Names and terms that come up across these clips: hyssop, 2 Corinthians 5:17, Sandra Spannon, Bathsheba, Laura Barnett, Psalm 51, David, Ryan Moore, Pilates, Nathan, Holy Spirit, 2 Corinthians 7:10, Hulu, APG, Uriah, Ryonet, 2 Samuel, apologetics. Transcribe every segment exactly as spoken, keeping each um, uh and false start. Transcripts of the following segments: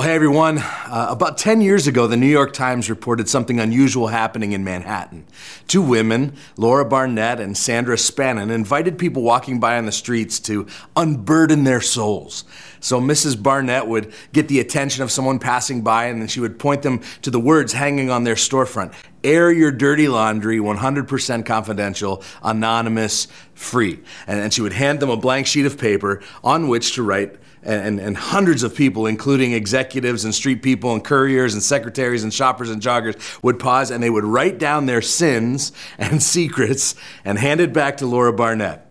Well, hey everyone, uh, about ten years ago, the New York Times reported something unusual happening in Manhattan. Two women, Laura Barnett and Sandra Spannon, invited people walking by on the streets to unburden their souls. So Missus Barnett would get the attention of someone passing by, and then she would point them to the words hanging on their storefront: air your dirty laundry, one hundred percent confidential, anonymous, free. And, and she would hand them a blank sheet of paper on which to write. And, and hundreds of people, including executives and street people and couriers and secretaries and shoppers and joggers, would pause and they would write down their sins and secrets and hand it back to Laura Barnett.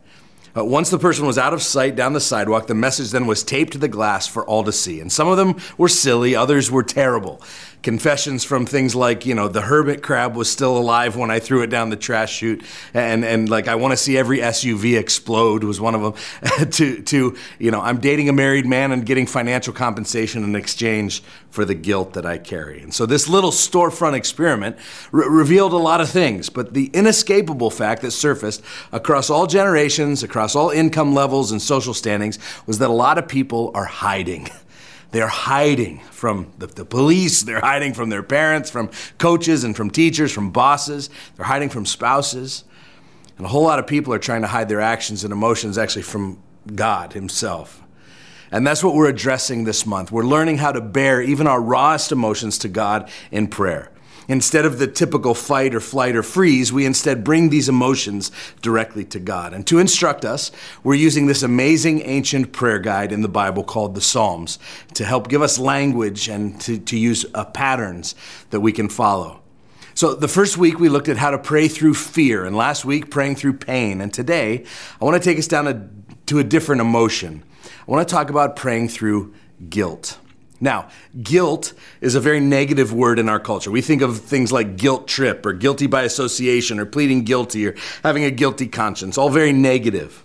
Uh, once the person was out of sight down the sidewalk, the message then was taped to the glass for all to see. And some of them were silly, others were terrible. Confessions from things like, you know, the hermit crab was still alive when I threw it down the trash chute, and, and like, I want to see every S U V explode was one of them, to, to, you know, I'm dating a married man and getting financial compensation in exchange for the guilt that I carry. And so this little storefront experiment re- revealed a lot of things, but the inescapable fact that surfaced across all generations, across all income levels and social standings, was that a lot of people are hiding. They're hiding from the, the police, they're hiding from their parents, from coaches and from teachers, from bosses, they're hiding from spouses. And a whole lot of people are trying to hide their actions and emotions actually from God himself. And that's what we're addressing this month. We're learning how to bear even our rawest emotions to God in prayer. Instead of the typical fight or flight or freeze, we instead bring these emotions directly to God. And to instruct us, we're using this amazing ancient prayer guide in the Bible called the Psalms to help give us language and to, to use uh, patterns that we can follow. So the first week we looked at how to pray through fear, and last week praying through pain. And today I want to take us down a, to a different emotion. I want to talk about praying through guilt. Now, guilt is a very negative word in our culture. We think of things like guilt trip or guilty by association or pleading guilty or having a guilty conscience, all very negative.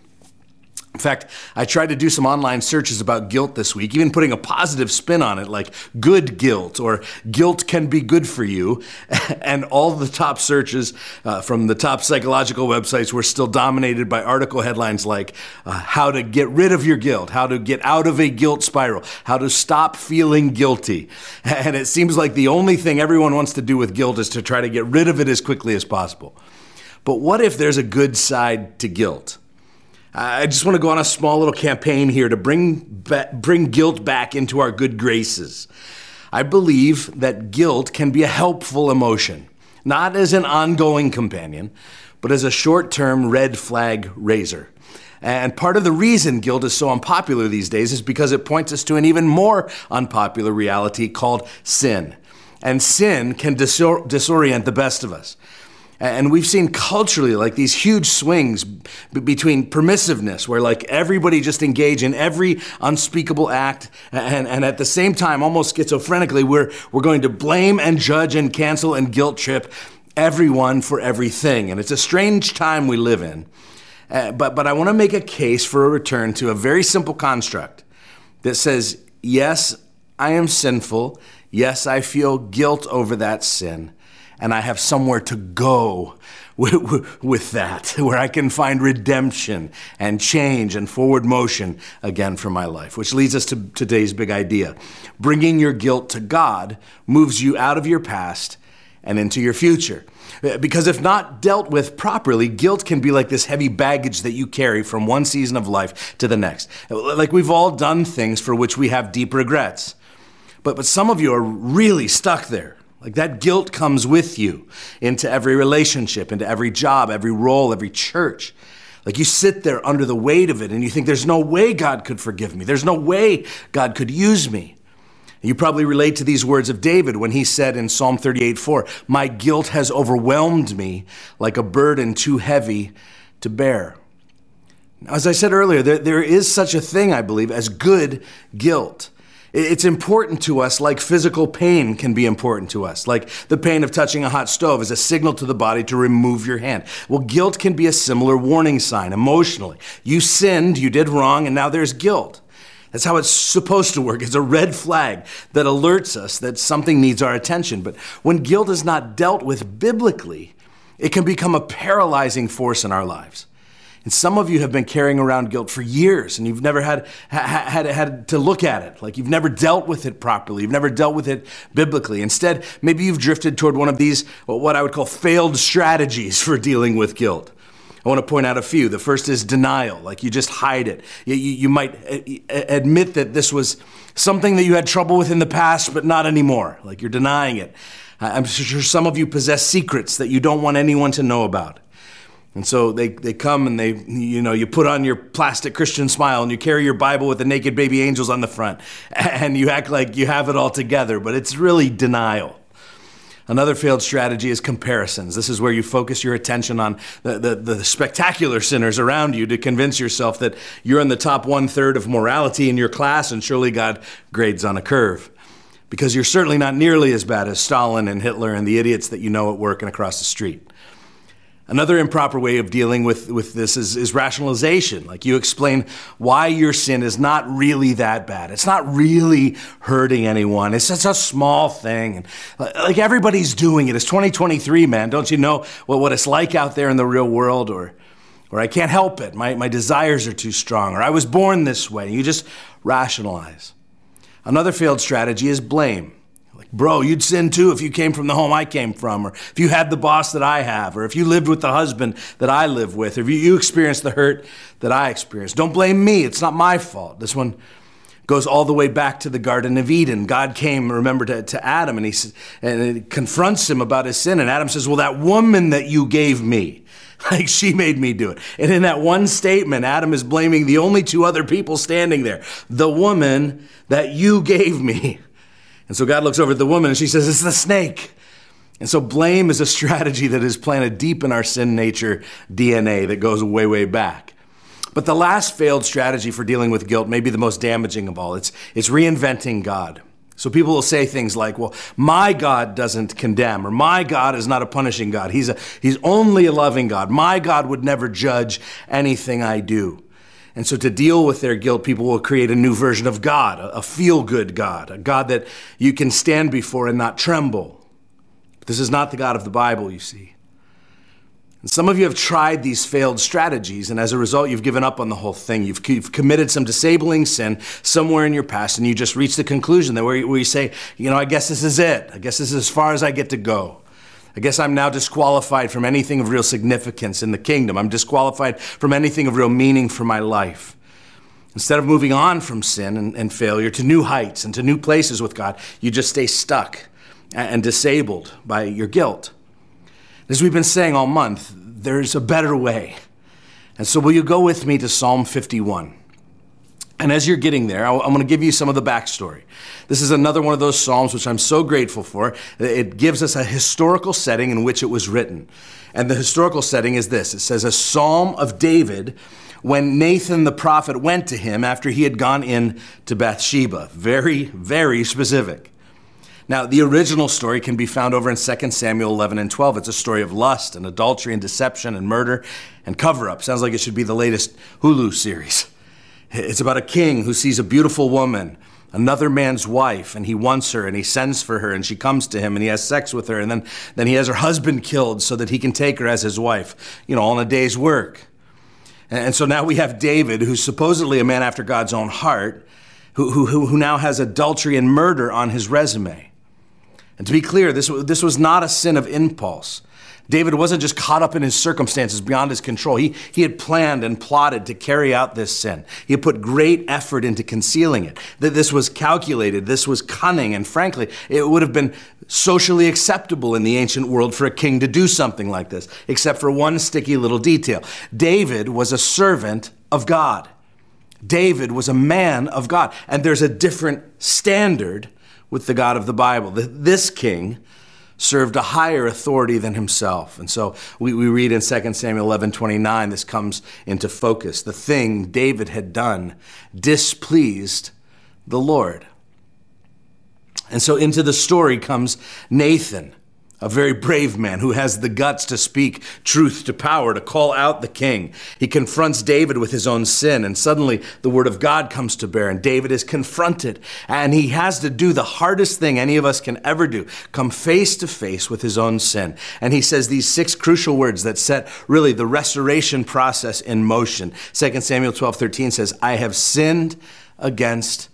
In fact, I tried to do some online searches about guilt this week, even putting a positive spin on it, like good guilt or guilt can be good for you. And all the top searches uh, from the top psychological websites were still dominated by article headlines like uh, how to get rid of your guilt, how to get out of a guilt spiral, how to stop feeling guilty. And it seems like the only thing everyone wants to do with guilt is to try to get rid of it as quickly as possible. But what if there's a good side to guilt? I just want to go on a small little campaign here to bring ba- bring guilt back into our good graces. I believe that guilt can be a helpful emotion, not as an ongoing companion, but as a short-term red flag raiser. And part of the reason guilt is so unpopular these days is because it points us to an even more unpopular reality called sin. And sin can disor- disorient the best of us. And we've seen culturally like these huge swings b- between permissiveness, where like everybody just engage in every unspeakable act, and, and at the same time, almost schizophrenically, we're, we're going to blame and judge and cancel and guilt trip everyone for everything. And it's a strange time we live in. Uh, but, but I want to make a case for a return to a very simple construct that says, yes, I am sinful. Yes, I feel guilt over that sin. And I have somewhere to go with, with that, where I can find redemption and change and forward motion again for my life, which leads us to today's big idea. Bringing your guilt to God moves you out of your past and into your future. Because if not dealt with properly, guilt can be like this heavy baggage that you carry from one season of life to the next. Like we've all done things for which we have deep regrets, but, but some of you are really stuck there. Like that guilt comes with you into every relationship, into every job, every role, every church. Like you sit there under the weight of it and you think there's no way God could forgive me. There's no way God could use me. You probably relate to these words of David when he said in Psalm thirty-eight four, my guilt has overwhelmed me like a burden too heavy to bear. Now, as I said earlier, there, there is such a thing, I believe, as good guilt. It's important to us like physical pain can be important to us. Like the pain of touching a hot stove is a signal to the body to remove your hand. Well, guilt can be a similar warning sign emotionally. You sinned, you did wrong, and now there's guilt. That's how it's supposed to work. It's a red flag that alerts us that something needs our attention. But when guilt is not dealt with biblically, it can become a paralyzing force in our lives. And some of you have been carrying around guilt for years, and you've never had, had, had to look at it. Like, you've never dealt with it properly. You've never dealt with it biblically. Instead, maybe you've drifted toward one of these, what I would call failed strategies for dealing with guilt. I want to point out a few. The first is denial. Like, you just hide it. You, you, you might admit that this was something that you had trouble with in the past, but not anymore. Like, you're denying it. I'm sure some of you possess secrets that you don't want anyone to know about. And so they, they come and they, you know, you put on your plastic Christian smile and you carry your Bible with the naked baby angels on the front and you act like you have it all together, but it's really denial. Another failed strategy is comparisons. This is where you focus your attention on the, the, the spectacular sinners around you to convince yourself that you're in the top one-third of morality in your class and surely God grades on a curve. Because you're certainly not nearly as bad as Stalin and Hitler and the idiots that you know at work and across the street. Another improper way of dealing with, with this is, is rationalization. Like, you explain why your sin is not really that bad. It's not really hurting anyone. It's just a small thing. And like, everybody's doing it. It's twenty twenty-three, man. Don't you know what, what it's like out there in the real world? Or, or I can't help it. My, my desires are too strong. Or I was born this way. You just rationalize. Another failed strategy is blame. Bro, you'd sin too if you came from the home I came from, or if you had the boss that I have, or if you lived with the husband that I live with, or if you experienced the hurt that I experienced. Don't blame me. It's not my fault. This one goes all the way back to the Garden of Eden. God came, remember, to, to Adam, and he and it confronts him about his sin. And Adam says, well, that woman that you gave me, like, she made me do it. And in that one statement, Adam is blaming the only two other people standing there, the woman that you gave me. And so God looks over at the woman and she says, it's the snake. And so blame is a strategy that is planted deep in our sin nature D N A that goes way, way back. But the last failed strategy for dealing with guilt may be the most damaging of all. It's, it's reinventing God. So people will say things like, well, my God doesn't condemn, or my God is not a punishing God. He's, a, he's only a loving God. My God would never judge anything I do. And so to deal with their guilt, people will create a new version of God, a feel-good God, a God that you can stand before and not tremble. But this is not the God of the Bible, you see. And some of you have tried these failed strategies, and as a result, you've given up on the whole thing. You've, you've committed some disabling sin somewhere in your past, and you just reach the conclusion that where you, where you say, you know, I guess this is it. I guess this is as far as I get to go. I guess I'm now disqualified from anything of real significance in the kingdom. I'm disqualified from anything of real meaning for my life. Instead of moving on from sin and, and failure to new heights and to new places with God, you just stay stuck and disabled by your guilt. As we've been saying all month, there's a better way. And so will you go with me to Psalm fifty-one? And as you're getting there, I'm going to give you some of the backstory. This is another one of those Psalms which I'm so grateful for. It gives us a historical setting in which it was written. And the historical setting is this. It says, a Psalm of David when Nathan the prophet went to him after he had gone in to Bathsheba. Very, very specific. Now, the original story can be found over in Second Samuel eleven and twelve. It's a story of lust and adultery and deception and murder and cover-up. Sounds like it should be the latest Hulu series. It's about a king who sees a beautiful woman, another man's wife, and he wants her, and he sends for her, and she comes to him, and he has sex with her, and then, then he has her husband killed so that he can take her as his wife, you know, all in a day's work. And, and so now we have David, who's supposedly a man after God's own heart, who, who, who now has adultery and murder on his resume. And to be clear, this, this was not a sin of impulse. David wasn't just caught up in his circumstances beyond his control. He, he had planned and plotted to carry out this sin. He had put great effort into concealing it. That this was calculated, this was cunning, and frankly, it would have been socially acceptable in the ancient world for a king to do something like this, except for one sticky little detail. David was a servant of God. David was a man of God. And there's a different standard with the God of the Bible. This king served a higher authority than himself. And so we, we read in Second Samuel eleven twenty-nine, this comes into focus. The thing David had done displeased the Lord. And so into the story comes Nathan, a very brave man who has the guts to speak truth to power, to call out the king. He confronts David with his own sin, and suddenly the word of God comes to bear, and David is confronted, and he has to do the hardest thing any of us can ever do, come face to face with his own sin. And he says these six crucial words that set really the restoration process in motion. Second Samuel twelve thirteen says, "I have sinned against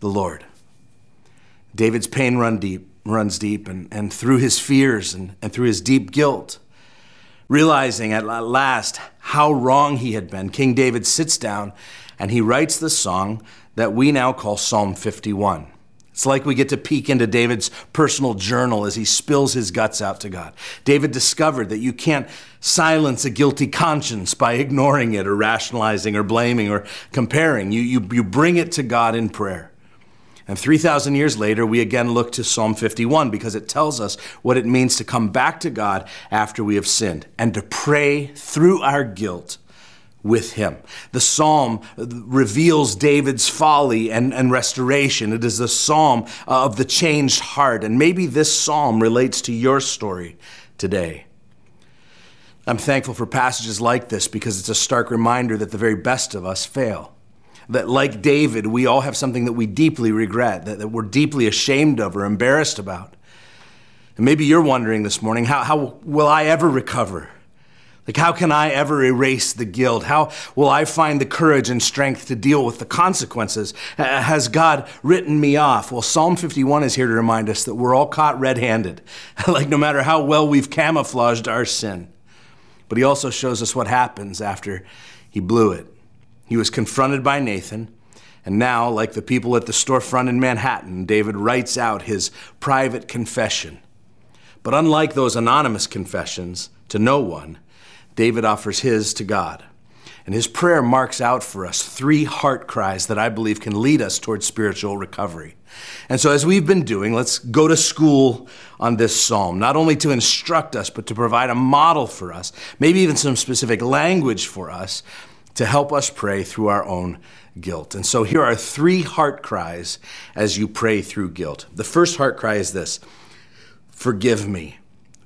the Lord." David's pain run deep, runs deep, and, and through his fears and, and through his deep guilt, realizing at last how wrong he had been, King David sits down and he writes the song that we now call Psalm fifty-one. It's like we get to peek into David's personal journal as he spills his guts out to God. David discovered that you can't silence a guilty conscience by ignoring it or rationalizing or blaming or comparing. You, you, you bring it to God in prayer. And three thousand years later, we again look to Psalm fifty-one because it tells us what it means to come back to God after we have sinned and to pray through our guilt with him. The psalm reveals David's folly and, and restoration. It is the psalm of the changed heart. And maybe this psalm relates to your story today. I'm thankful for passages like this because it's a stark reminder that the very best of us fail. That like David, we all have something that we deeply regret, that, that we're deeply ashamed of or embarrassed about. And maybe you're wondering this morning, how, how will I ever recover? Like, how can I ever erase the guilt? How will I find the courage and strength to deal with the consequences? Has God written me off? Well, Psalm fifty-one is here to remind us that we're all caught red-handed, like no matter how well we've camouflaged our sin. But he also shows us what happens after he blew it. He was confronted by Nathan, and now, like the people at the storefront in Manhattan, David writes out his private confession. But unlike those anonymous confessions to no one, David offers his to God. And his prayer marks out for us three heart cries that I believe can lead us towards spiritual recovery. And so as we've been doing, let's go to school on this psalm, not only to instruct us, but to provide a model for us, maybe even some specific language for us, to help us pray through our own guilt. And so here are three heart cries as you pray through guilt. The first heart cry is this: forgive me.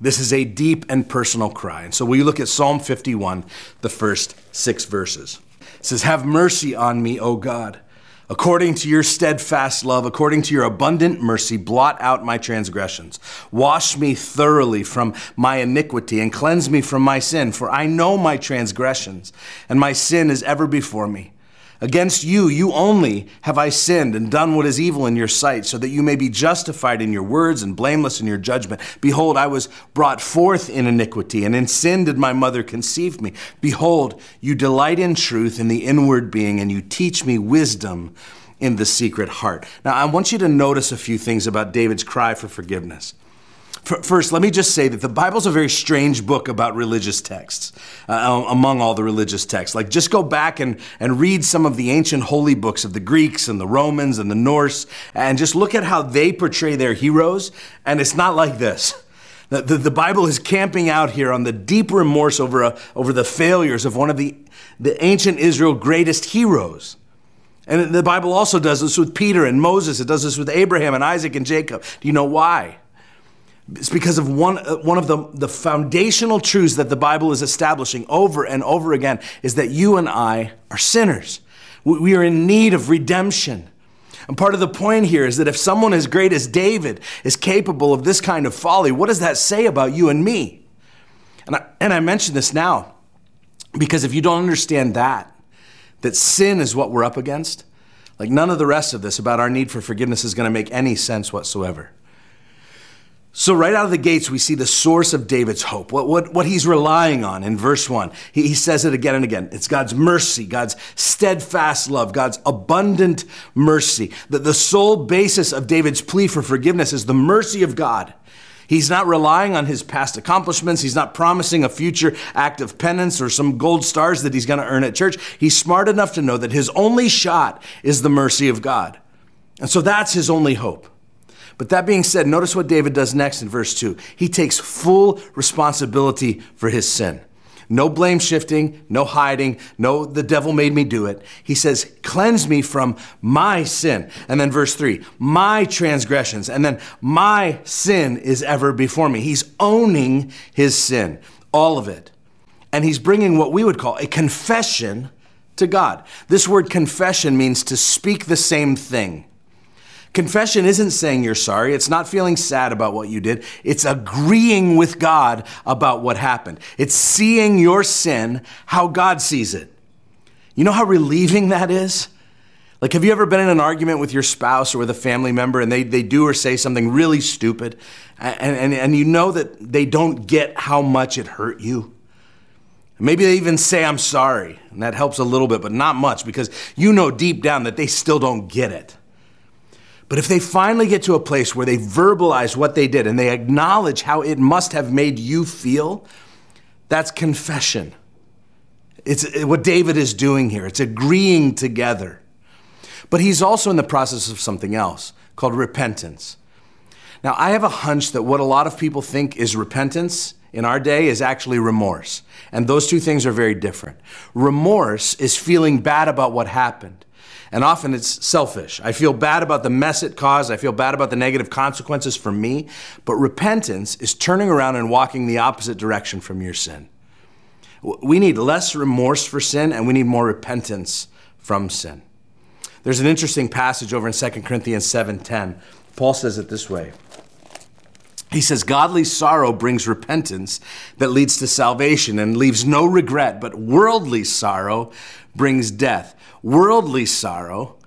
This is a deep and personal cry. And so we look at Psalm fifty-one, the first six verses. It says, "Have mercy on me, O God, according to your steadfast love, according to your abundant mercy, blot out my transgressions. Wash me thoroughly from my iniquity and cleanse me from my sin, for I know my transgressions, and my sin is ever before me. Against you, you only, have I sinned and done what is evil in your sight, so that you may be justified in your words and blameless in your judgment. Behold, I was brought forth in iniquity, and in sin did my mother conceive me. Behold, you delight in truth in the inward being, and you teach me wisdom in the secret heart." Now, I want you to notice a few things about David's cry for forgiveness. First, let me just say that the Bible's a very strange book about religious texts, uh, among all the religious texts. Like, just go back and, and read some of the ancient holy books of the Greeks and the Romans and the Norse, and just look at how they portray their heroes, and it's not like this. The, the, the Bible is camping out here on the deep remorse over, a, over the failures of one of the, the ancient Israel's greatest heroes. And the Bible also does this with Peter and Moses. It does this with Abraham and Isaac and Jacob. Do you know why? It's because of one, one of the, the foundational truths that the Bible is establishing over and over again is that you and I are sinners. We are in need of redemption. And part of the point here is that if someone as great as David is capable of this kind of folly, what does that say about you and me? And I, and I mention this now because if you don't understand that, that sin is what we're up against, like none of the rest of this about our need for forgiveness is going to make any sense whatsoever. So right out of the gates, we see the source of David's hope, what, what, what he's relying on in verse one. He, he says it again and again. It's God's mercy, God's steadfast love, God's abundant mercy. The, the sole basis of David's plea for forgiveness is the mercy of God. He's not relying on his past accomplishments. He's not promising a future act of penance or some gold stars that he's going to earn at church. He's smart enough to know that his only shot is the mercy of God. And so that's his only hope. But that being said, notice what David does next in verse two. He takes full responsibility for his sin. No blame shifting, no hiding, no the devil made me do it. He says, cleanse me from my sin. And then verse three, my transgressions. And then my sin is ever before me. He's owning his sin, all of it. And he's bringing what we would call a confession to God. This word confession means to speak the same thing. Confession isn't saying you're sorry. It's not feeling sad about what you did. It's agreeing with God about what happened. It's seeing your sin how God sees it. You know how relieving that is? Like, have you ever been in an argument with your spouse or with a family member and they, they do or say something really stupid and, and, and you know that they don't get how much it hurt you? Maybe they even say, I'm sorry. And that helps a little bit, but not much, because you know deep down that they still don't get it. But if they finally get to a place where they verbalize what they did and they acknowledge how it must have made you feel, that's confession. It's what David is doing here. It's agreeing together. But he's also in the process of something else called repentance. Now, I have a hunch that what a lot of people think is repentance in our day is actually remorse. And those two things are very different. Remorse is feeling bad about what happened. And often it's selfish. I feel bad about the mess it caused. I feel bad about the negative consequences for me. But repentance is turning around and walking the opposite direction from your sin. We need less remorse for sin, and we need more repentance from sin. There's an interesting passage over in Second Corinthians seven ten. Paul says it this way. He says, godly sorrow brings repentance that leads to salvation and leaves no regret, but worldly sorrow brings death. Worldly sorrow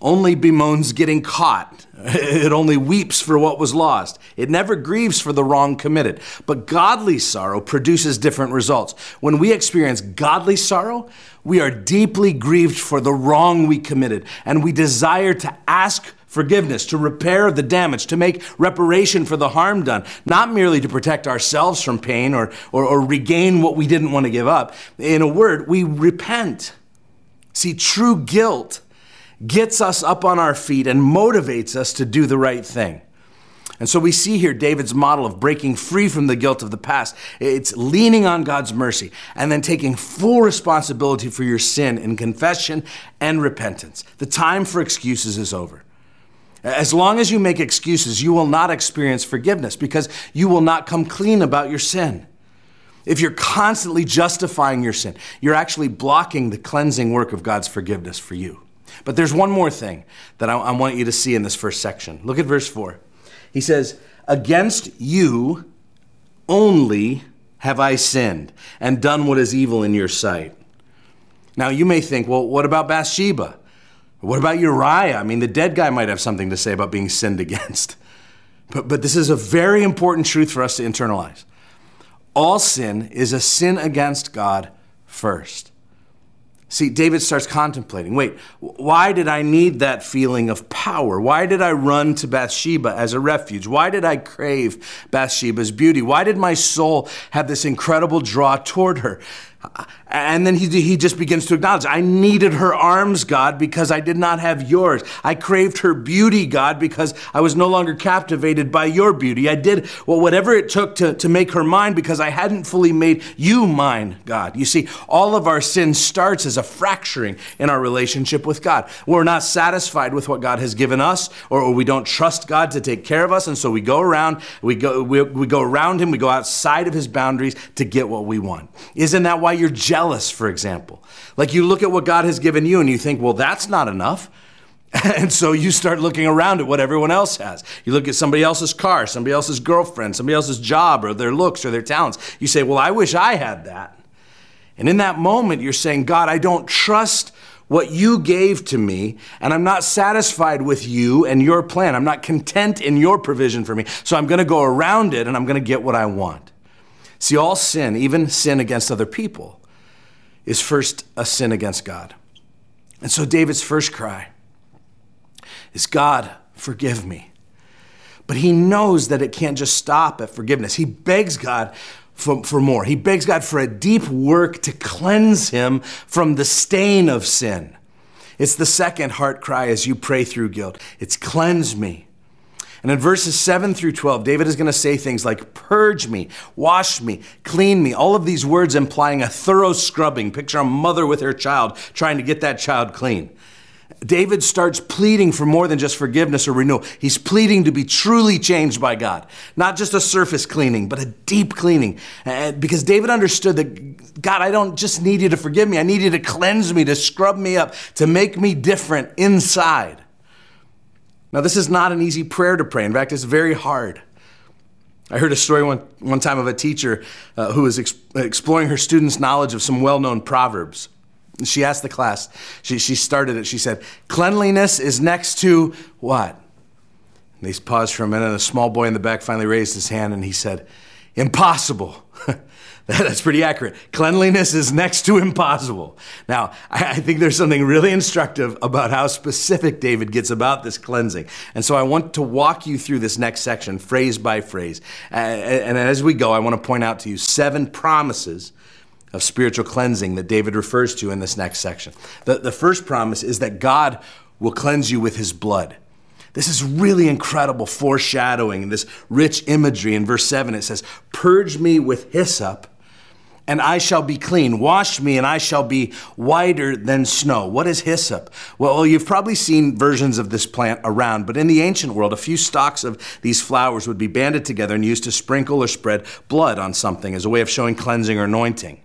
only bemoans getting caught. It only weeps for what was lost. It never grieves for the wrong committed. But godly sorrow produces different results. When we experience godly sorrow, we are deeply grieved for the wrong we committed, and we desire to ask forgiveness, to repair the damage, to make reparation for the harm done, not merely to protect ourselves from pain or, or, or regain what we didn't want to give up. In a word, we repent. See, true guilt gets us up on our feet and motivates us to do the right thing. And so we see here David's model of breaking free from the guilt of the past. It's leaning on God's mercy and then taking full responsibility for your sin in confession and repentance. The time for excuses is over. As long as you make excuses, you will not experience forgiveness because you will not come clean about your sin. If you're constantly justifying your sin, you're actually blocking the cleansing work of God's forgiveness for you. But there's one more thing that I, I want you to see in this first section. Look at verse four. He says, against you only have I sinned and done what is evil in your sight. Now you may think, well, what about Bathsheba? What about Uriah? I mean, the dead guy might have something to say about being sinned against. But, but this is a very important truth for us to internalize. All sin is a sin against God first. See, David starts contemplating, wait, why did I need that feeling of power? Why did I run to Bathsheba as a refuge? Why did I crave Bathsheba's beauty? Why did my soul have this incredible draw toward her? And then he, he just begins to acknowledge, I needed her arms, God, because I did not have yours. I craved her beauty, God, because I was no longer captivated by your beauty. I did well, whatever it took to, to make her mine because I hadn't fully made you mine, God. You see, all of our sin starts as a fracturing in our relationship with God. We're not satisfied with what God has given us, or, or we don't trust God to take care of us. And so we go around, we go, we, we go around him, we go outside of his boundaries to get what we want. Isn't that why you're jealous, for example? Like, you look at what God has given you and you think, well, that's not enough. And so you start looking around at what everyone else has. You look at somebody else's car, somebody else's girlfriend, somebody else's job, or their looks or their talents. You say, well, I wish I had that. And in that moment, you're saying, God, I don't trust what you gave to me, and I'm not satisfied with you and your plan. I'm not content in your provision for me. So I'm going to go around it and I'm going to get what I want. See, all sin, even sin against other people, is first a sin against God. And so David's first cry is, God, forgive me. But he knows that it can't just stop at forgiveness. He begs God for, for more. He begs God for a deep work to cleanse him from the stain of sin. It's the second heart cry as you pray through guilt. It's cleanse me. And in verses seven through twelve, David is going to say things like, purge me, wash me, clean me. All of these words implying a thorough scrubbing. Picture a mother with her child trying to get that child clean. David starts pleading for more than just forgiveness or renewal. He's pleading to be truly changed by God. Not just a surface cleaning, but a deep cleaning. Because David understood that, God, I don't just need you to forgive me. I need you to cleanse me, to scrub me up, to make me different inside. Now, this is not an easy prayer to pray. In fact, it's very hard. I heard a story one, one time of a teacher uh, who was ex- exploring her students' knowledge of some well-known proverbs. She asked the class, she, she started it, she said, cleanliness is next to what? And they paused for a minute, and a small boy in the back finally raised his hand and he said, impossible. That's pretty accurate. Cleanliness is next to impossible. Now, I, I think there's something really instructive about how specific David gets about this cleansing. And so I want to walk you through this next section, phrase by phrase. And, and as we go, I want to point out to you seven promises of spiritual cleansing that David refers to in this next section. The, the first promise is that God will cleanse you with his blood. This is really incredible foreshadowing, this rich imagery. In verse seven, it says, purge me with hyssop and I shall be clean. Wash me and I shall be whiter than snow. What is hyssop? Well, you've probably seen versions of this plant around, but in the ancient world, a few stalks of these flowers would be banded together and used to sprinkle or spread blood on something as a way of showing cleansing or anointing.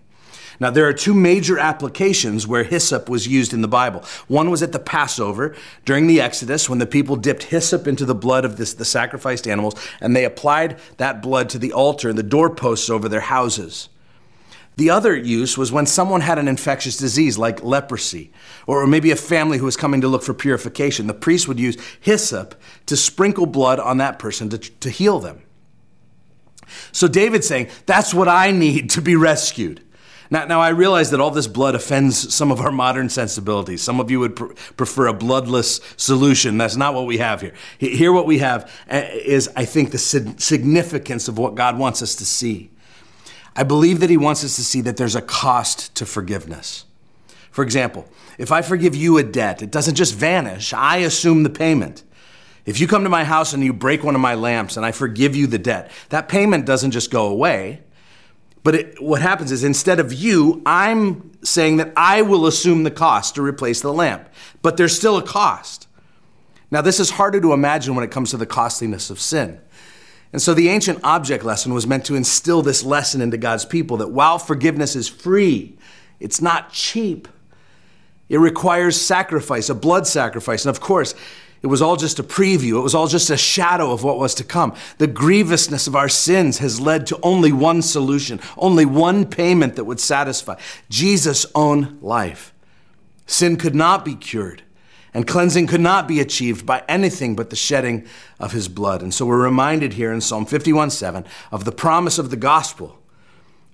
Now, there are two major applications where hyssop was used in the Bible. One was at the Passover during the Exodus when the people dipped hyssop into the blood of this, the sacrificed animals, and they applied that blood to the altar and the doorposts over their houses. The other use was when someone had an infectious disease like leprosy, or maybe a family who was coming to look for purification. The priest would use hyssop to sprinkle blood on that person to, to heal them. So David's saying, that's what I need to be rescued. Now, now, I realize that all this blood offends some of our modern sensibilities. Some of you would pr- prefer a bloodless solution. That's not what we have here. Here what we have is, I think, the sig- significance of what God wants us to see. I believe that he wants us to see that there's a cost to forgiveness. For example, if I forgive you a debt, it doesn't just vanish. I assume the payment. If you come to my house and you break one of my lamps and I forgive you the debt, that payment doesn't just go away. But it, what happens is instead of you, I'm saying that I will assume the cost to replace the lamp, but there's still a cost. Now, this is harder to imagine when it comes to the costliness of sin. And so the ancient object lesson was meant to instill this lesson into God's people that while forgiveness is free, it's not cheap. It requires sacrifice, a blood sacrifice. And of course, it was all just a preview. It was all just a shadow of what was to come. The grievousness of our sins has led to only one solution, only one payment that would satisfy: Jesus' own life. Sin could not be cured, and cleansing could not be achieved by anything but the shedding of his blood. And so we're reminded here in Psalm fifty-one seven of the promise of the gospel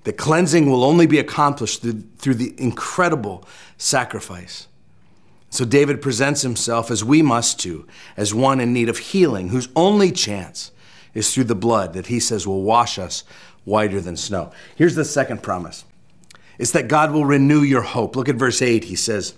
that cleansing will only be accomplished through, through the incredible sacrifice. So David presents himself, as we must too, as one in need of healing, whose only chance is through the blood that he says will wash us whiter than snow. Here's the second promise. It's that God will renew your hope. Look at verse eight. He says,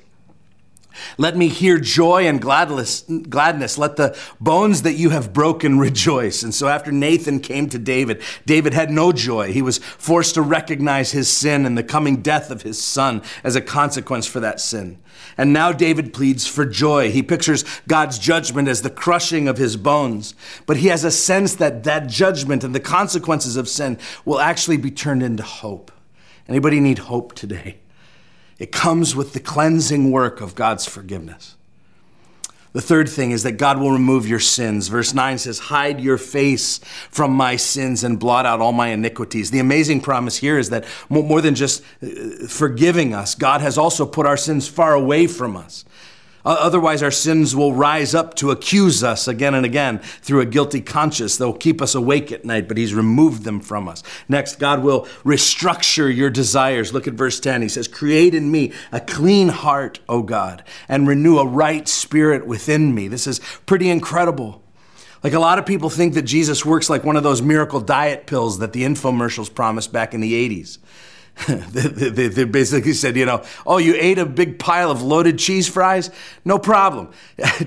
let me hear joy and gladness. Let the bones that you have broken rejoice. And so after Nathan came to David, David had no joy. He was forced to recognize his sin and the coming death of his son as a consequence for that sin. And now David pleads for joy. He pictures God's judgment as the crushing of his bones. But he has a sense that that judgment and the consequences of sin will actually be turned into hope. Anybody need hope today? It comes with the cleansing work of God's forgiveness. The third thing is that God will remove your sins. Verse nine says, hide your face from my sins and blot out all my iniquities. The amazing promise here is that more than just forgiving us, God has also put our sins far away from us. Otherwise, our sins will rise up to accuse us again and again through a guilty conscience. They'll keep us awake at night, but he's removed them from us. Next, God will restructure your desires. Look at verse ten. He says, create in me a clean heart, O God, and renew a right spirit within me. This is pretty incredible. Like, a lot of people think that Jesus works like one of those miracle diet pills that the infomercials promised back in the eighties. they, they, they basically said, you know, oh, you ate a big pile of loaded cheese fries? No problem.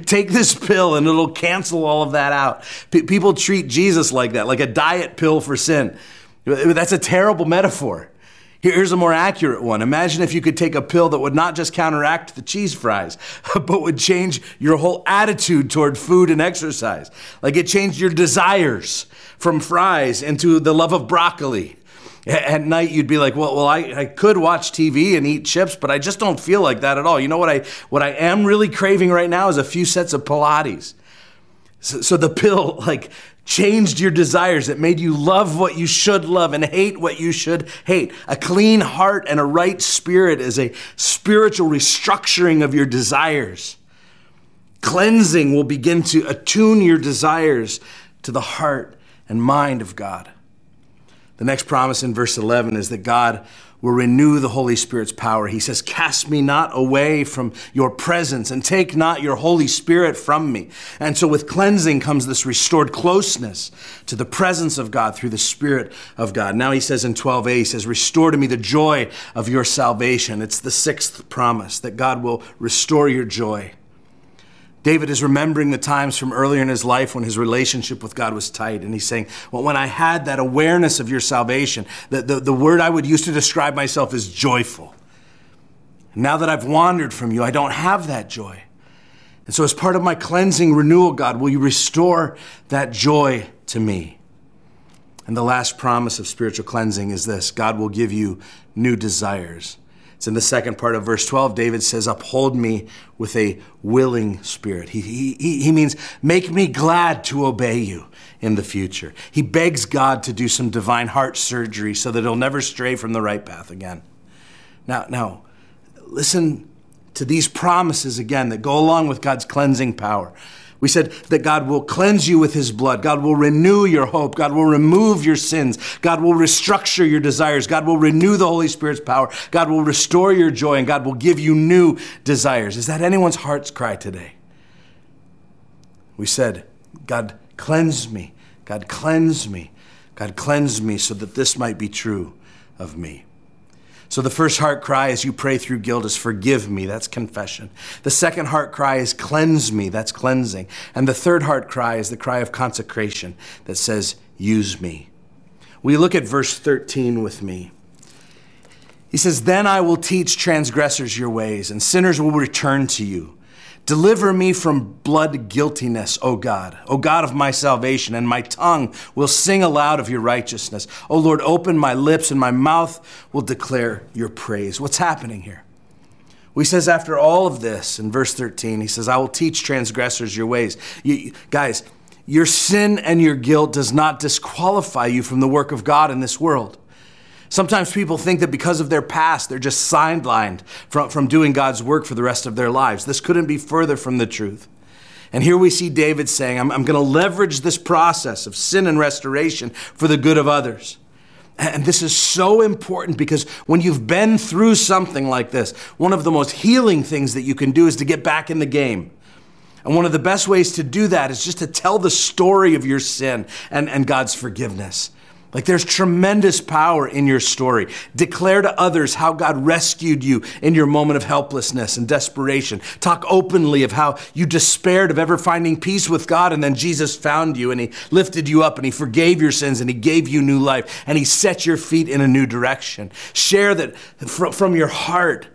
Take this pill and it'll cancel all of that out. P- people treat Jesus like that, like a diet pill for sin. That's a terrible metaphor. Here's a more accurate one. Imagine if you could take a pill that would not just counteract the cheese fries, but would change your whole attitude toward food and exercise. Like it changed your desires from fries into the love of broccoli. At night, you'd be like, well, well, I, I could watch T V and eat chips, but I just don't feel like that at all. You know what I what I am really craving right now is a few sets of Pilates. So, so the pill like changed your desires. It made you love what you should love and hate what you should hate. A clean heart and a right spirit is a spiritual restructuring of your desires. Cleansing will begin to attune your desires to the heart and mind of God. The next promise in verse eleven is that God will renew the Holy Spirit's power. He says, cast me not away from your presence and take not your Holy Spirit from me. And so with cleansing comes this restored closeness to the presence of God through the Spirit of God. Now he says in twelve a, he says, restore to me the joy of your salvation. It's the sixth promise that God will restore your joy. David is remembering the times from earlier in his life when his relationship with God was tight. And he's saying, well, when I had that awareness of your salvation, the, the, the word I would use to describe myself is joyful. Now that I've wandered from you, I don't have that joy. And so as part of my cleansing renewal, God, will you restore that joy to me? And the last promise of spiritual cleansing is this: God will give you new desires. It's in the second part of verse twelve. David says, uphold me with a willing spirit. He, he, he means make me glad to obey you in the future. He begs God to do some divine heart surgery so that he'll never stray from the right path again. Now, now, listen to these promises again that go along with God's cleansing power. We said that God will cleanse you with his blood. God will renew your hope. God will remove your sins. God will restructure your desires. God will renew the Holy Spirit's power. God will restore your joy, and God will give you new desires. Is that anyone's heart's cry today? We said, God, cleanse me. God, cleanse me. God, cleanse me so that this might be true of me. So the first heart cry as you pray through guilt is forgive me. That's confession. The second heart cry is cleanse me. That's cleansing. And the third heart cry is the cry of consecration that says use me. We look at verse thirteen with me. He says, then I will teach transgressors your ways, and sinners will return to you. Deliver me from blood guiltiness, O God, O God of my salvation, and my tongue will sing aloud of your righteousness. O Lord, open my lips, and my mouth will declare your praise. What's happening here? He says, after all of this, in verse thirteen, he says, I will teach transgressors your ways. You, guys, your sin and your guilt does not disqualify you from the work of God in this world. Sometimes people think that because of their past, they're just sidelined from, from doing God's work for the rest of their lives. This couldn't be further from the truth. And here we see David saying, I'm, I'm going to leverage this process of sin and restoration for the good of others. And this is so important because when you've been through something like this, one of the most healing things that you can do is to get back in the game. And one of the best ways to do that is just to tell the story of your sin and, and God's forgiveness. Like there's tremendous power in your story. Declare to others how God rescued you in your moment of helplessness and desperation. Talk openly of how you despaired of ever finding peace with God, and then Jesus found you and he lifted you up and he forgave your sins and he gave you new life and he set your feet in a new direction. Share that from your heart,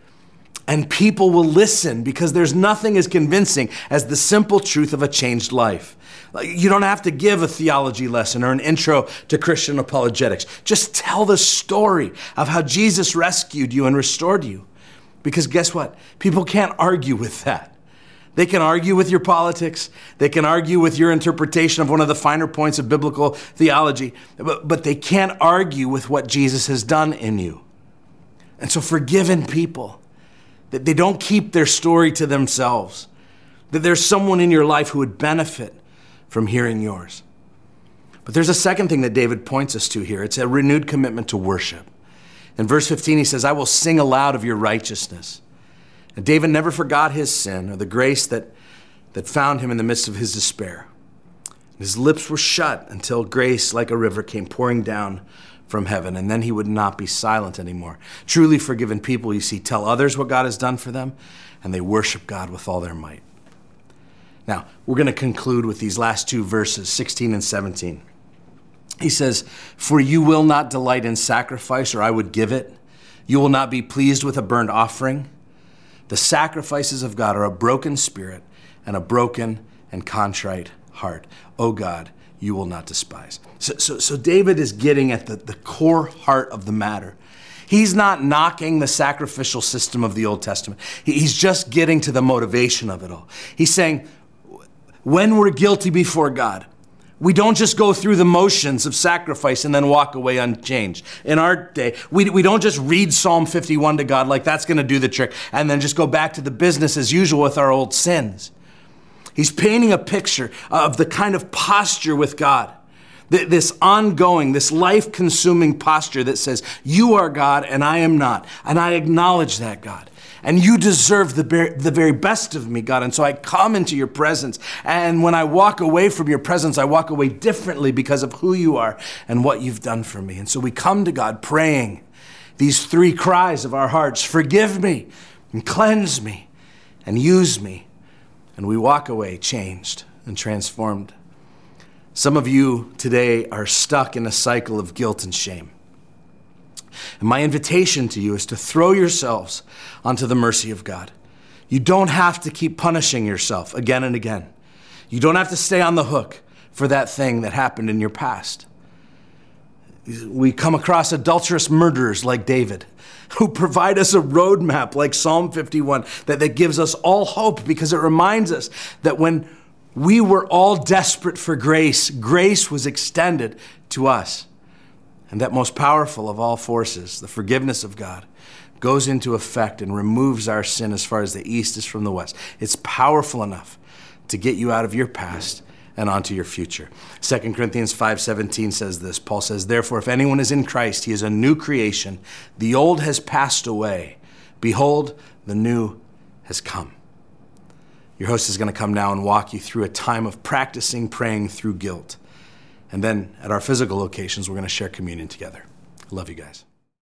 and people will listen because there's nothing as convincing as the simple truth of a changed life. You don't have to give a theology lesson or an intro to Christian apologetics. Just tell the story of how Jesus rescued you and restored you. Because guess what? People can't argue with that. They can argue with your politics. They can argue with your interpretation of one of the finer points of biblical theology. But, but they can't argue with what Jesus has done in you. And so forgiven people, that they don't keep their story to themselves, that there's someone in your life who would benefit from hearing yours. But there's a second thing that David points us to here. It's a renewed commitment to worship. In verse fifteen, he says, I will sing aloud of your righteousness. And David never forgot his sin or the grace that, that found him in the midst of his despair. His lips were shut until grace, like a river, came pouring down from heaven, and then he would not be silent anymore. Truly forgiven people, you see, tell others what God has done for them, and they worship God with all their might. Now, we're going to conclude with these last two verses, sixteen and seventeen. He says, "For you will not delight in sacrifice, or I would give it. You will not be pleased with a burnt offering. The sacrifices of God are a broken spirit and a broken and contrite heart. O God, you will not despise." So, so, so David is getting at the, the core heart of the matter. He's not knocking the sacrificial system of the Old Testament. He, he's just getting to the motivation of it all. He's saying, when we're guilty before God, we don't just go through the motions of sacrifice and then walk away unchanged. In our day, we, we don't just read Psalm fifty-one to God like that's going to do the trick and then just go back to the business as usual with our old sins. He's painting a picture of the kind of posture with God, this ongoing, this life-consuming posture that says, you are God and I am not, and I acknowledge that, God. And you deserve the, be- the very best of me, God. And so I come into your presence. And when I walk away from your presence, I walk away differently because of who you are and what you've done for me. And so we come to God praying these three cries of our hearts: forgive me and cleanse me and use me. And we walk away changed and transformed. Some of you today are stuck in a cycle of guilt and shame. And my invitation to you is to throw yourselves onto the mercy of God. You don't have to keep punishing yourself again and again. You don't have to stay on the hook for that thing that happened in your past. We come across adulterous murderers like David, who provide us a roadmap like Psalm fifty-one that, that gives us all hope, because it reminds us that when we were all desperate for grace, grace was extended to us. And that most powerful of all forces, the forgiveness of God, goes into effect and removes our sin as far as the east is from the west. It's powerful enough to get you out of your past and onto your future. Second Corinthians five seventeen says this. Paul says, "Therefore, if anyone is in Christ, he is a new creation. The old has passed away. Behold, the new has come." Your host is going to come now and walk you through a time of practicing praying through guilt. And then at our physical locations, we're going to share communion together. I love you guys.